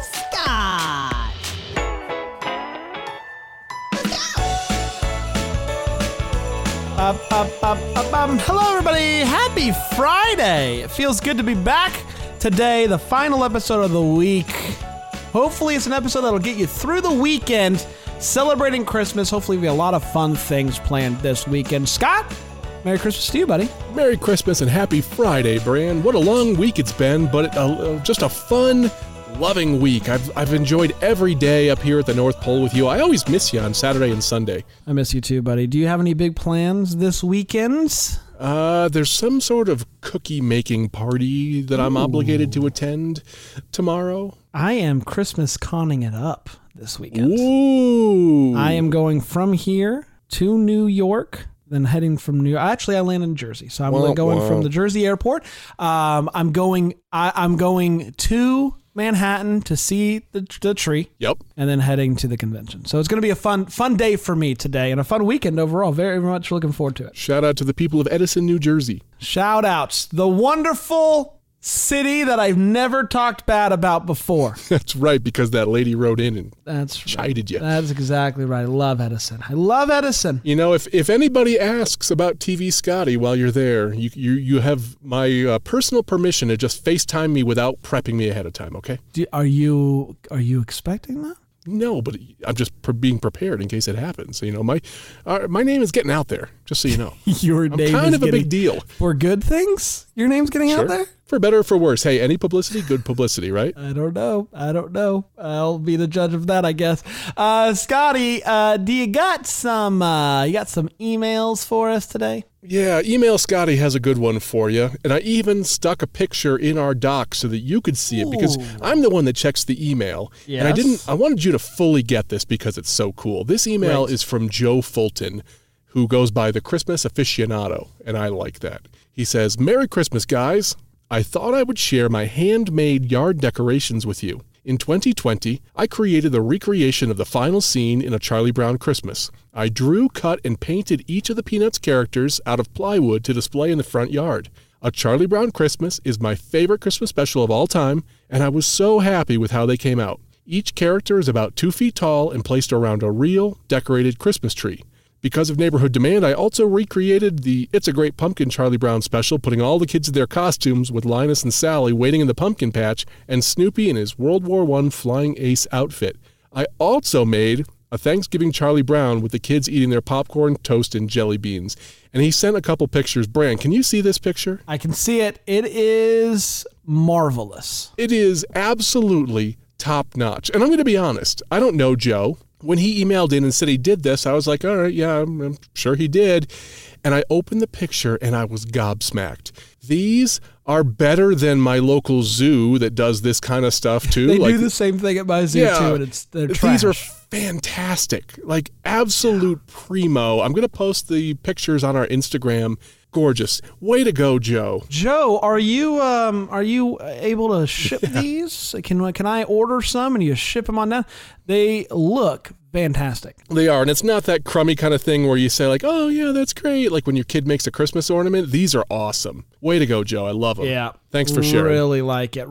Scott. Let's go! Hello, everybody. Happy Friday. It feels good to be back today, the final episode of the week. Hopefully, it's an episode that'll get you through the weekend, celebrating Christmas. Hopefully, there'll be a lot of fun things planned this weekend. Scott, Merry Christmas to you, buddy. Merry Christmas and Happy Friday, Bran. What a long week it's been, but just a fun, loving week. I've enjoyed every day up here at the North Pole with you. I always miss you on Saturday and Sunday. I miss you too, buddy. Do you have any big plans this weekend? There's some sort of cookie-making party that I'm obligated to attend tomorrow. I am Christmas-conning it up this weekend. Ooh! I am going from here to New York. Then heading from New York. Actually, I land in Jersey, so I'm going from the Jersey airport. I'm going to Manhattan to see the tree. Yep. And then heading to the convention. So it's going to be a fun day for me today and a fun weekend overall. Very much looking forward to it. Shout out to the people of Edison, New Jersey. Shout outs. The wonderful city that I've never talked bad about before. That's right, because that lady wrote in and chided you. That's exactly right. I love Edison. You know, if anybody asks about TV Scotty while you're there, you have my personal permission to just FaceTime me without prepping me ahead of time, okay? Are you expecting that? No, but I'm just being prepared in case it happens. You know, my name is getting out there, just so you know. I'm kind of a big deal. For good things? Your name's getting out there? For better or for worse. Hey, any publicity, good publicity, right? I don't know. I'll be the judge of that, I guess. Scotty, do you got some emails for us today? Yeah, Email Scotty has a good one for you. And I even stuck a picture in our doc so that you could see it, because I'm the one that checks the email. Yes. And I wanted you to fully get this because it's so cool. This email is from Joe Fulton, who goes by the Christmas Aficionado. And I like that. He says, "Merry Christmas, guys. I thought I would share my handmade yard decorations with you. In 2020, I created the recreation of the final scene in A Charlie Brown Christmas. I drew, cut, and painted each of the Peanuts characters out of plywood to display in the front yard. A Charlie Brown Christmas is my favorite Christmas special of all time, and I was so happy with how they came out. Each character is about 2 feet tall and placed around a real, decorated Christmas tree. Because of neighborhood demand, I also recreated the It's a Great Pumpkin Charlie Brown special, putting all the kids in their costumes with Linus and Sally waiting in the pumpkin patch and Snoopy in his World War I Flying Ace outfit. I also made a Thanksgiving Charlie Brown with the kids eating their popcorn, toast, and jelly beans." And he sent a couple pictures. Bran, can you see this picture? I can see it. It is marvelous. It is absolutely top-notch. And I'm going to be honest. I don't know Joe. When he emailed in and said he did this, I was like, all right, yeah, I'm sure he did. And I opened the picture and I was gobsmacked. These are better than my local zoo that does this kind of stuff too. They do the same thing at my zoo too, and they're trash. These are fantastic, like absolute primo. I'm going to post the pictures on our Instagram. Gorgeous. Way to go, Joe. Joe, are you able to ship these? Can I order some and you ship them on down? They look fantastic. They are, and it's not that crummy kind of thing where you say like, oh yeah, that's great. Like when your kid makes a Christmas ornament, these are awesome. Way to go, Joe. I love them. Yeah. Thanks for sharing. Really like it.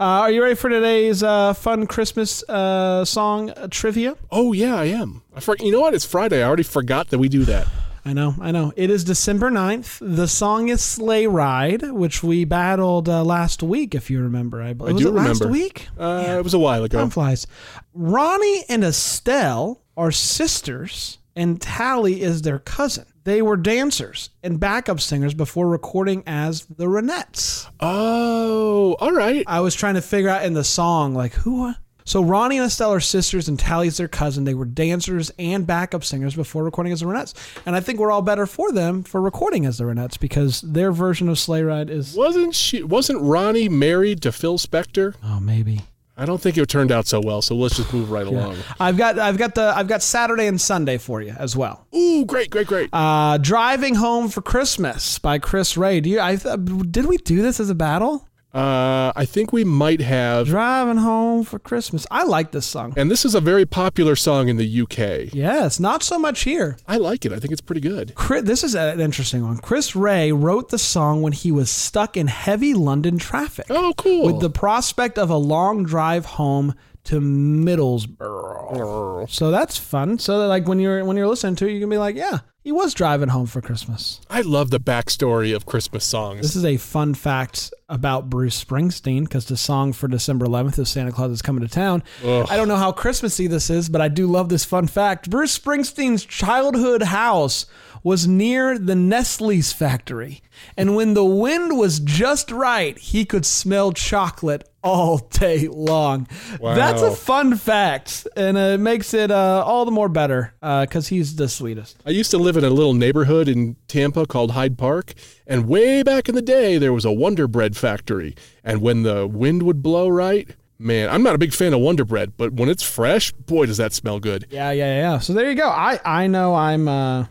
Are you ready for today's fun Christmas song trivia? Oh yeah, I am. You know what? It's Friday. I already forgot that we do that. I know. It is December 9th. The song is Sleigh Ride, which we battled last week, if you remember. I believe. Last week? It was a while ago. Time flies. Ronnie and Estelle are sisters, and Tally is their cousin. They were dancers and backup singers before recording as the Ronettes. Oh, all right. I was trying to figure out in the song, like, who... So Ronnie and Estelle are sisters and Tally's their cousin. They were dancers and backup singers before recording as the Ronettes. And I think we're all better for them for recording as the Ronettes because their version of Sleigh Ride is... Wasn't Ronnie married to Phil Spector? Oh, maybe. I don't think it turned out so well, so let's just move right along. I've got Saturday and Sunday for you as well. Ooh, great. Driving Home for Christmas by Chris Rea. Did we do this as a battle? I think we might have. Driving Home for Christmas. I like this song. And this is a very popular song in the UK. Yes, not so much here. I like it. I think it's pretty good. This is an interesting one. Chris Rea wrote the song when he was stuck in heavy London traffic. Oh, cool. With the prospect of a long drive home to Middlesbrough. So that's fun. So like when you're listening to it, you can be like, yeah. He was driving home for Christmas. I love the backstory of Christmas songs. This is a fun fact about Bruce Springsteen, because the song for December 11th is Santa Claus is Coming to Town. Ugh. I don't know how Christmassy this is, but I do love this fun fact. Bruce Springsteen's childhood house was near the Nestle's factory. And when the wind was just right, he could smell chocolate all day long. Wow. That's a fun fact. And it makes it all the more better because he's the sweetest. I used to live in a little neighborhood in Tampa called Hyde Park. And way back in the day, there was a Wonder Bread factory. And when the wind would blow right... Man, I'm not a big fan of Wonder Bread, but when it's fresh, boy, does that smell good. Yeah. So there you go. I know I'm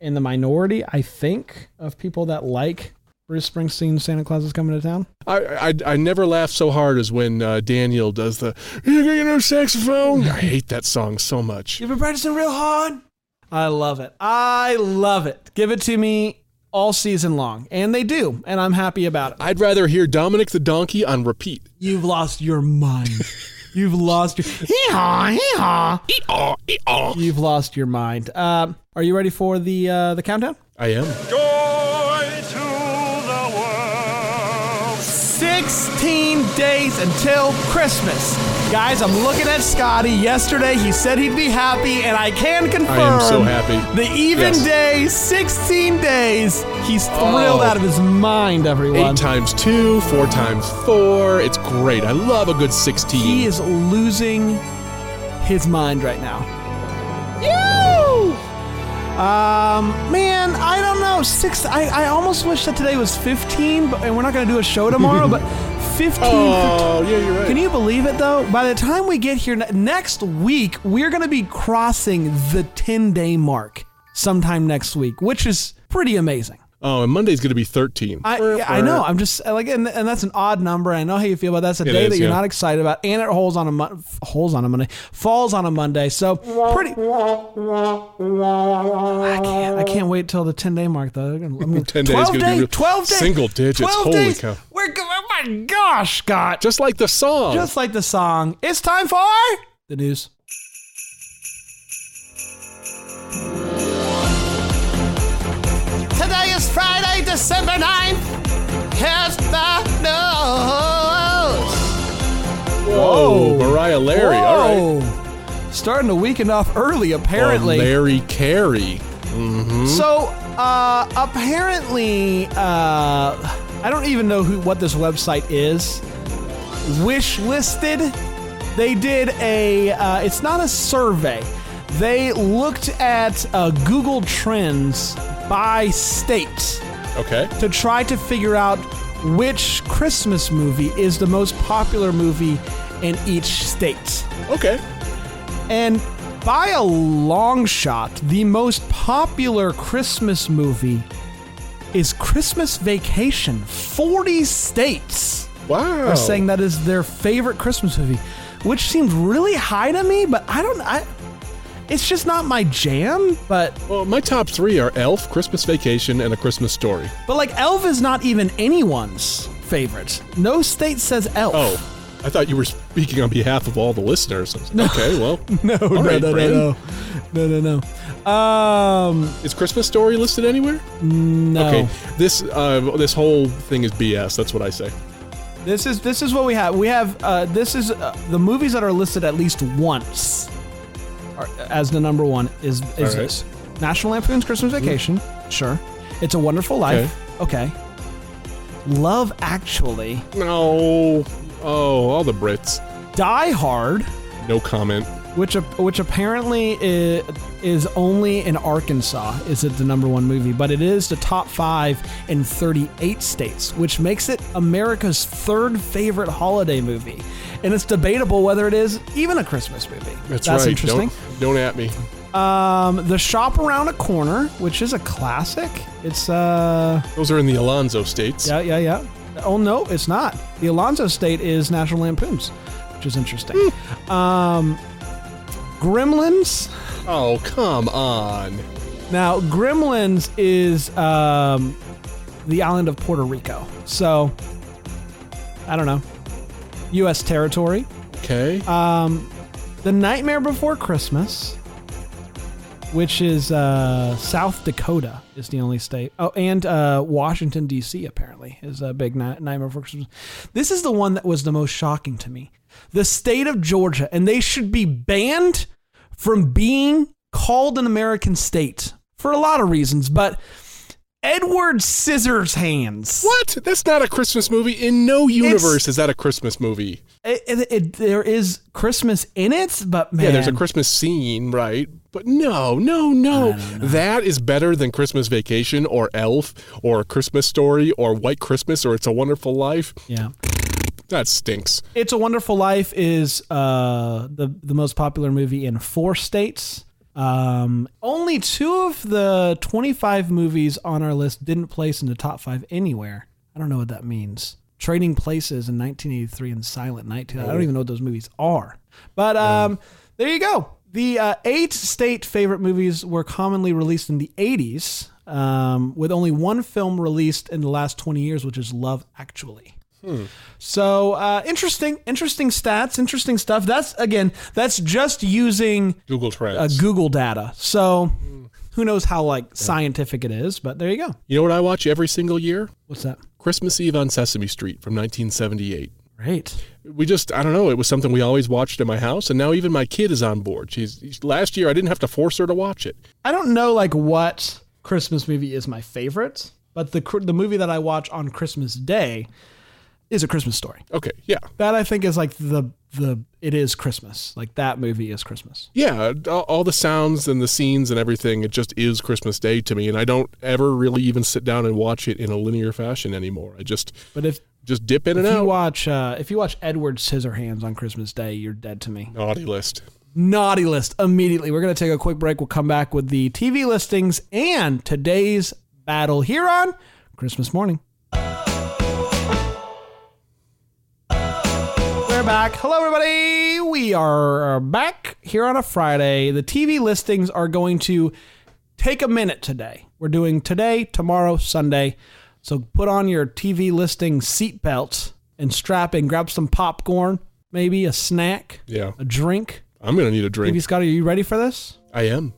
in the minority, I think, of people that like Bruce Springsteen's Santa Claus is Coming to Town. I never laugh so hard as when Daniel does the, you know, saxophone. I hate that song so much. You've been practicing real hard. I love it. Give it to me all season long. And they do. And I'm happy about it. I'd rather hear Dominic the Donkey on repeat. You've lost your mind. You've lost your... Hee-haw, hee-haw. Ee-haw, ee-haw. You've lost your mind. Are you ready for the countdown? I am. Joy to the world. 16 days until Christmas. Guys, I'm looking at Scotty. Yesterday, he said he'd be happy, and I can confirm. I am so happy. The even day, 16 days. He's thrilled out of his mind, everyone. 8 times 2, 4 times 4. It's great. I love a good 16. He is losing his mind right now. Yoo! Man, I don't know. I almost wish that today was 15, and we're not going to do a show tomorrow, but... 15th. Oh, yeah, you're right. Can you believe it, though? By the time we get here next week, we're going to be crossing the 10-day mark sometime next week, which is pretty amazing. Oh, and Monday's going to be 13. I know. I'm just like, and that's an odd number. I know how you feel about that. That's a day that you're not excited about, and it falls on a Monday. So pretty. I can't wait till the 10-day mark though. 10 days going to be 12 days. Single digits. 12 Holy days. Cow! Oh my gosh, Scott! Just like the song. It's time for the news. Friday, December 9th, here's the news. Whoa, Mariah Larry, all right. Starting the weekend off early, apparently. Oh, Larry Carey. Mm-hmm. So, apparently, I don't even know what this website is. Wish listed. They did it's not a survey. They looked at Google Trends by state, okay, to try to figure out which Christmas movie is the most popular movie in each state. Okay. And by a long shot, the most popular Christmas movie is Christmas Vacation. 40 states are saying that is their favorite Christmas movie, which seemed really high to me, but it's just not my jam, but... Well, my top 3 are Elf, Christmas Vacation, and A Christmas Story. But, like, Elf is not even anyone's favorite. No state says Elf. Oh, I thought you were speaking on behalf of all the listeners. No. Okay, well... No. Is Christmas Story listed anywhere? No. Okay, this whole thing is BS. That's what I say. This is what we have. We have... this is the movies that are listed at least once as the number one is this. National Lampoon's Christmas Vacation. Mm. Sure. It's a Wonderful Life. Okay. Love Actually. No. Oh, all the Brits. Die Hard. No comment. which apparently is only in Arkansas is it the number one movie, but it is the top 5 in 38 states, which makes it America's third favorite holiday movie. And it's debatable whether it is even a Christmas movie. That's right. Interesting. Don't at me. The Shop Around a Corner, which is a classic. It's those are in the Alonzo states. Yeah. Oh no, it's not. The Alonzo state is National Lampoon's, which is interesting. Gremlins. Oh, come on. Now, Gremlins is the island of Puerto Rico. So, I don't know. U.S. territory. Okay. The Nightmare Before Christmas, which is South Dakota is the only state. Oh, and Washington, D.C. apparently is a big Nightmare Before Christmas. This is the one that was the most shocking to me. The state of Georgia, and they should be banned from being called an American state for a lot of reasons, but Edward Scissorhands. What? That's not a Christmas movie. In no universe is that a Christmas movie. There is Christmas in it, but man. Yeah, there's a Christmas scene, right? But no. That is better than Christmas Vacation or Elf or A Christmas Story or White Christmas or It's a Wonderful Life. Yeah. That stinks. It's a Wonderful Life is the most popular movie in 4 states. Only 2 of the 25 movies on our list didn't place in the top 5 anywhere. I don't know what that means. Trading Places in 1983 and Silent Night. I don't even know what those movies are. But there you go. The 8 state favorite movies were commonly released in the 80s, with only one film released in the last 20 years, which is Love Actually. So interesting stats, interesting stuff. That's just using Google Trends, Google data. So who knows how scientific it is, but there you go. You know what I watch every single year? What's that? Christmas Eve on Sesame Street from 1978. Right. We just, I don't know, it was something we always watched in my house, and now even my kid is on board. Last year I didn't have to force her to watch it. I don't know what Christmas movie is my favorite, but the movie that I watch on Christmas Day is A Christmas Story. Okay, yeah. That I think is it is Christmas. That movie is Christmas. Yeah, all the sounds and the scenes and everything, it just is Christmas Day to me, and I don't ever really even sit down and watch it in a linear fashion anymore. I just just dip in and out. If you watch Edward Scissorhands on Christmas Day, you're dead to me. Naughty list immediately. We're going to take a quick break. We'll come back with the TV listings and today's battle here on Christmas Morning. Back. Hello, everybody. We are back here on a Friday. The TV listings are going to take a minute today. We're doing today, tomorrow, Sunday. So put on your TV listing seatbelt and strap in. Grab some popcorn, maybe a snack, a drink. I'm going to need a drink. TV Scott, are you ready for this? I am.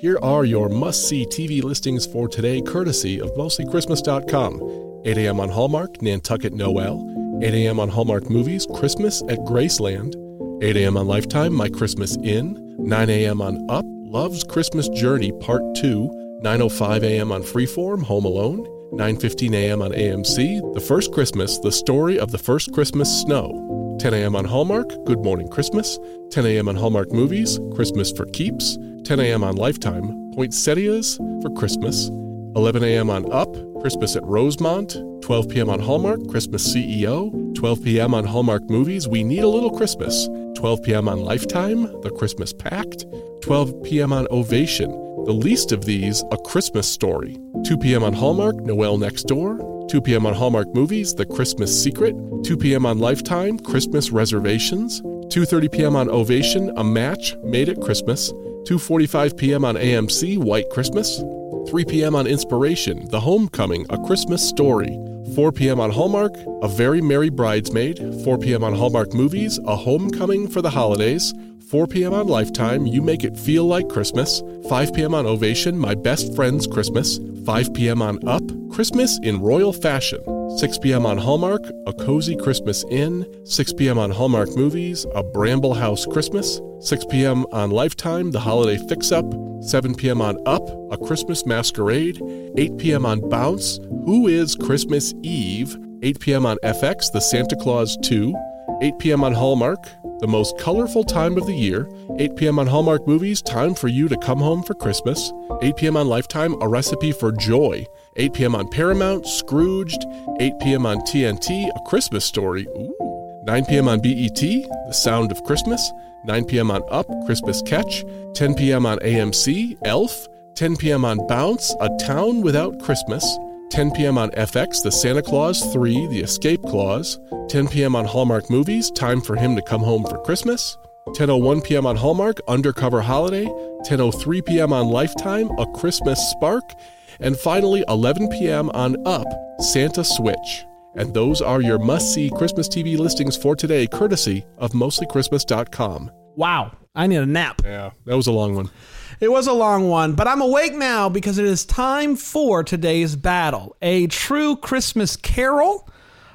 Here are your must-see TV listings for today, courtesy of MostlyChristmas.com. 8 a.m. on Hallmark, Nantucket Noel. 8 a.m. on Hallmark Movies, Christmas at Graceland. 8 a.m. on Lifetime, My Christmas Inn. 9 a.m. on Up, Love's Christmas Journey Part 2. 9:05 a.m. on Freeform, Home Alone. 9:15 a.m. on AMC, The First Christmas, The Story of the First Christmas Snow. 10 a.m. on Hallmark, Good Morning Christmas. 10 a.m. on Hallmark Movies, Christmas for Keeps. 10 a.m. on Lifetime, Poinsettias for Christmas. 11 a.m. on Up, Christmas at Rosemont. 12 p.m. on Hallmark, Christmas CEO. 12 p.m. on Hallmark Movies, We Need a Little Christmas. 12 p.m. on Lifetime, The Christmas Pact. 12 p.m. on Ovation, the least of these, A Christmas Story. 2 p.m. on Hallmark, Noel Next Door. 2 p.m. on Hallmark Movies, The Christmas Secret. 2 p.m. on Lifetime, Christmas Reservations. 2:30 p.m. on Ovation, A Match Made at Christmas. 2:45 p.m. on AMC, White Christmas. 3 p.m. on Inspiration, The Homecoming, A Christmas Story. 4 p.m. on Hallmark, A Very Merry Bridesmaid. 4 p.m. on Hallmark Movies, A Homecoming for the Holidays. 4 p.m. on Lifetime, You Make It Feel Like Christmas. 5 p.m. on Ovation, My Best Friend's Christmas. 5 p.m. on Up, Christmas in Royal Fashion. 6 p.m. on Hallmark, A Cozy Christmas Inn. 6 p.m. on Hallmark Movies, A Bramble House Christmas. 6 p.m. on Lifetime, The Holiday Fix-Up. 7 p.m. on Up, A Christmas Masquerade. 8 p.m. on Bounce, Who is Christmas Eve? 8 p.m. on FX, The Santa Claus 2. 8 p.m. on Hallmark, the most colorful time of the year, 8 p.m. on Hallmark Movies, Time for You to Come Home for Christmas, 8 p.m. on Lifetime, A Recipe for Joy, 8 p.m. on Paramount, Scrooged, 8 p.m. on TNT, A Christmas Story, 9 p.m. on BET, The Sound of Christmas, 9 p.m. on Up, Christmas Catch, 10 p.m. on AMC, Elf, 10 p.m. on Bounce, A Town Without Christmas, 10 p.m. on FX, The Santa Claus 3, The Escape Clause, 10 p.m. on Hallmark Movies, Time for Him to Come Home for Christmas, 10:01 p.m. on Hallmark, Undercover Holiday, 10:03 p.m. on Lifetime, A Christmas Spark, and finally 11 p.m. on Up, Santa Switch. And those are your must-see Christmas TV listings for today, courtesy of MostlyChristmas.com. Wow, I need a nap. Yeah, that was a long one. It was a long one, but I'm awake now because it is time for today's battle. A true Christmas carol,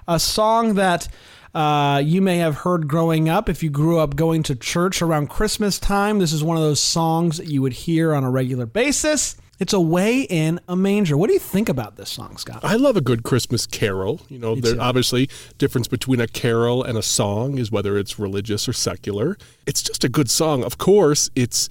a song that you may have heard growing up. If you grew up going to church around Christmas time, this is one of those songs that you would hear on a regular basis. It's Away in a Manger. What do you think about this song, Scott? I love a good Christmas carol. You know, there's obviously difference between a carol and a song is whether it's religious or secular. It's just a good song. Of course, it's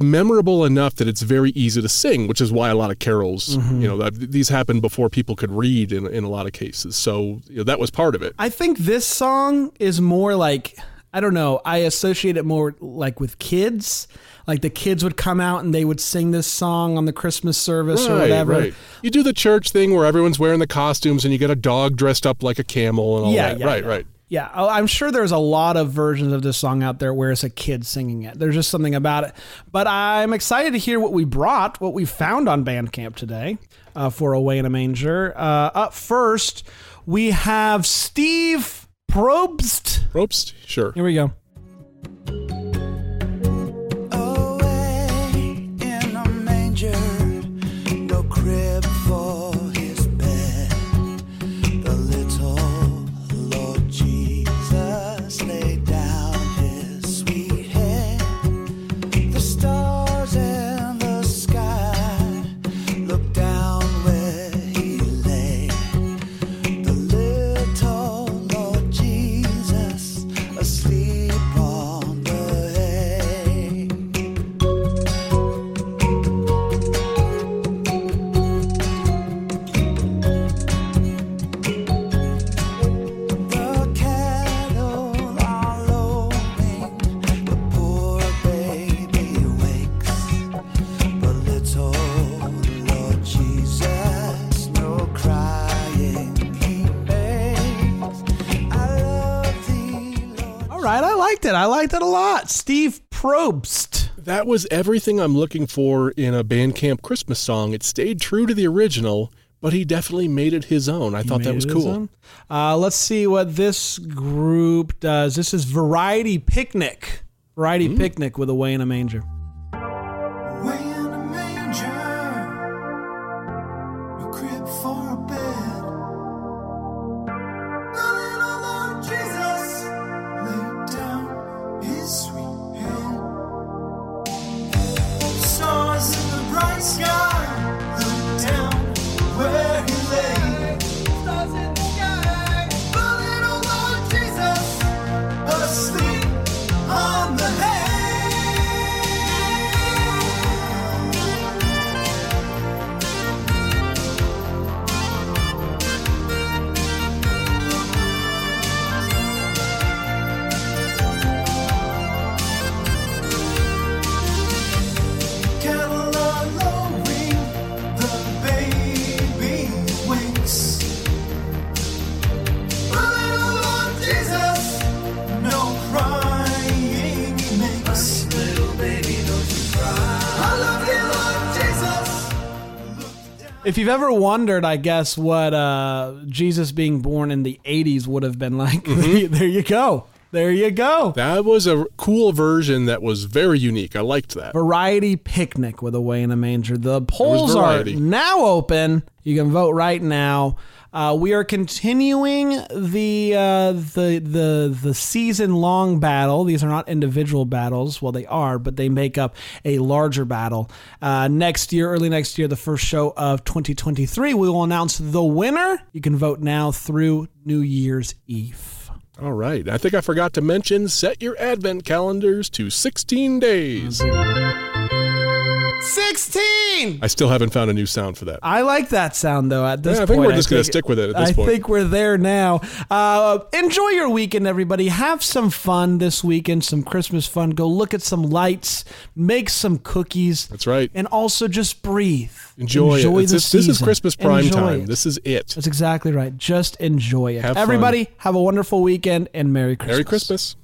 memorable enough that it's very easy to sing, which is why a lot of carols, you know, these happened before people could read in a lot of cases. So you know, that was part of it. I think this song is more like, I don't know, I associate it more like with kids. Like the kids would come out and they would sing this song on the Christmas service or whatever. Right. You do the church thing where everyone's wearing the costumes and you get a dog dressed up like a camel and all that. Yeah. Yeah, I'm sure there's a lot of versions of this song out there where it's a kid singing it. There's just something about it. But I'm excited to hear what we brought, what we found on Bandcamp today for Away in a Manger. Up first, we have Steve Probst. Probst, sure. Here we go. Away in a manger, no crib for it. I liked it a lot. Steve Probst. That was everything I'm looking for in a Bandcamp Christmas song. It stayed true to the original, but he definitely made it his own. I thought that was cool. Let's see what this group does. This is Variety Picnic. Variety Picnic with Away in a Manger. If you've ever wondered, I guess, what Jesus being born in the 80s would have been like, there you go. There you go. That was a cool version that was very unique. I liked that. Variety Picnic with Away in a Manger. The polls are now open. You can vote right now. We are continuing the season-long battle. These are not individual battles. Well, they are, but they make up a larger battle. Next year, early next year, the first show of 2023, we will announce the winner. You can vote now through New Year's Eve. All right. I think I forgot to mention, set your advent calendars to 16 days. 16! I still haven't found a new sound for that. I like that sound, though, at this point. I think we're just going to stick with it at this point. I think we're there now. Enjoy your weekend, everybody. Have some fun this weekend, some Christmas fun. Go look at some lights, make some cookies. That's right. And also just breathe. Enjoy it. This is Christmas prime time. This is it. That's exactly right. Just enjoy it. Everybody, have a wonderful weekend, and Merry Christmas. Merry Christmas.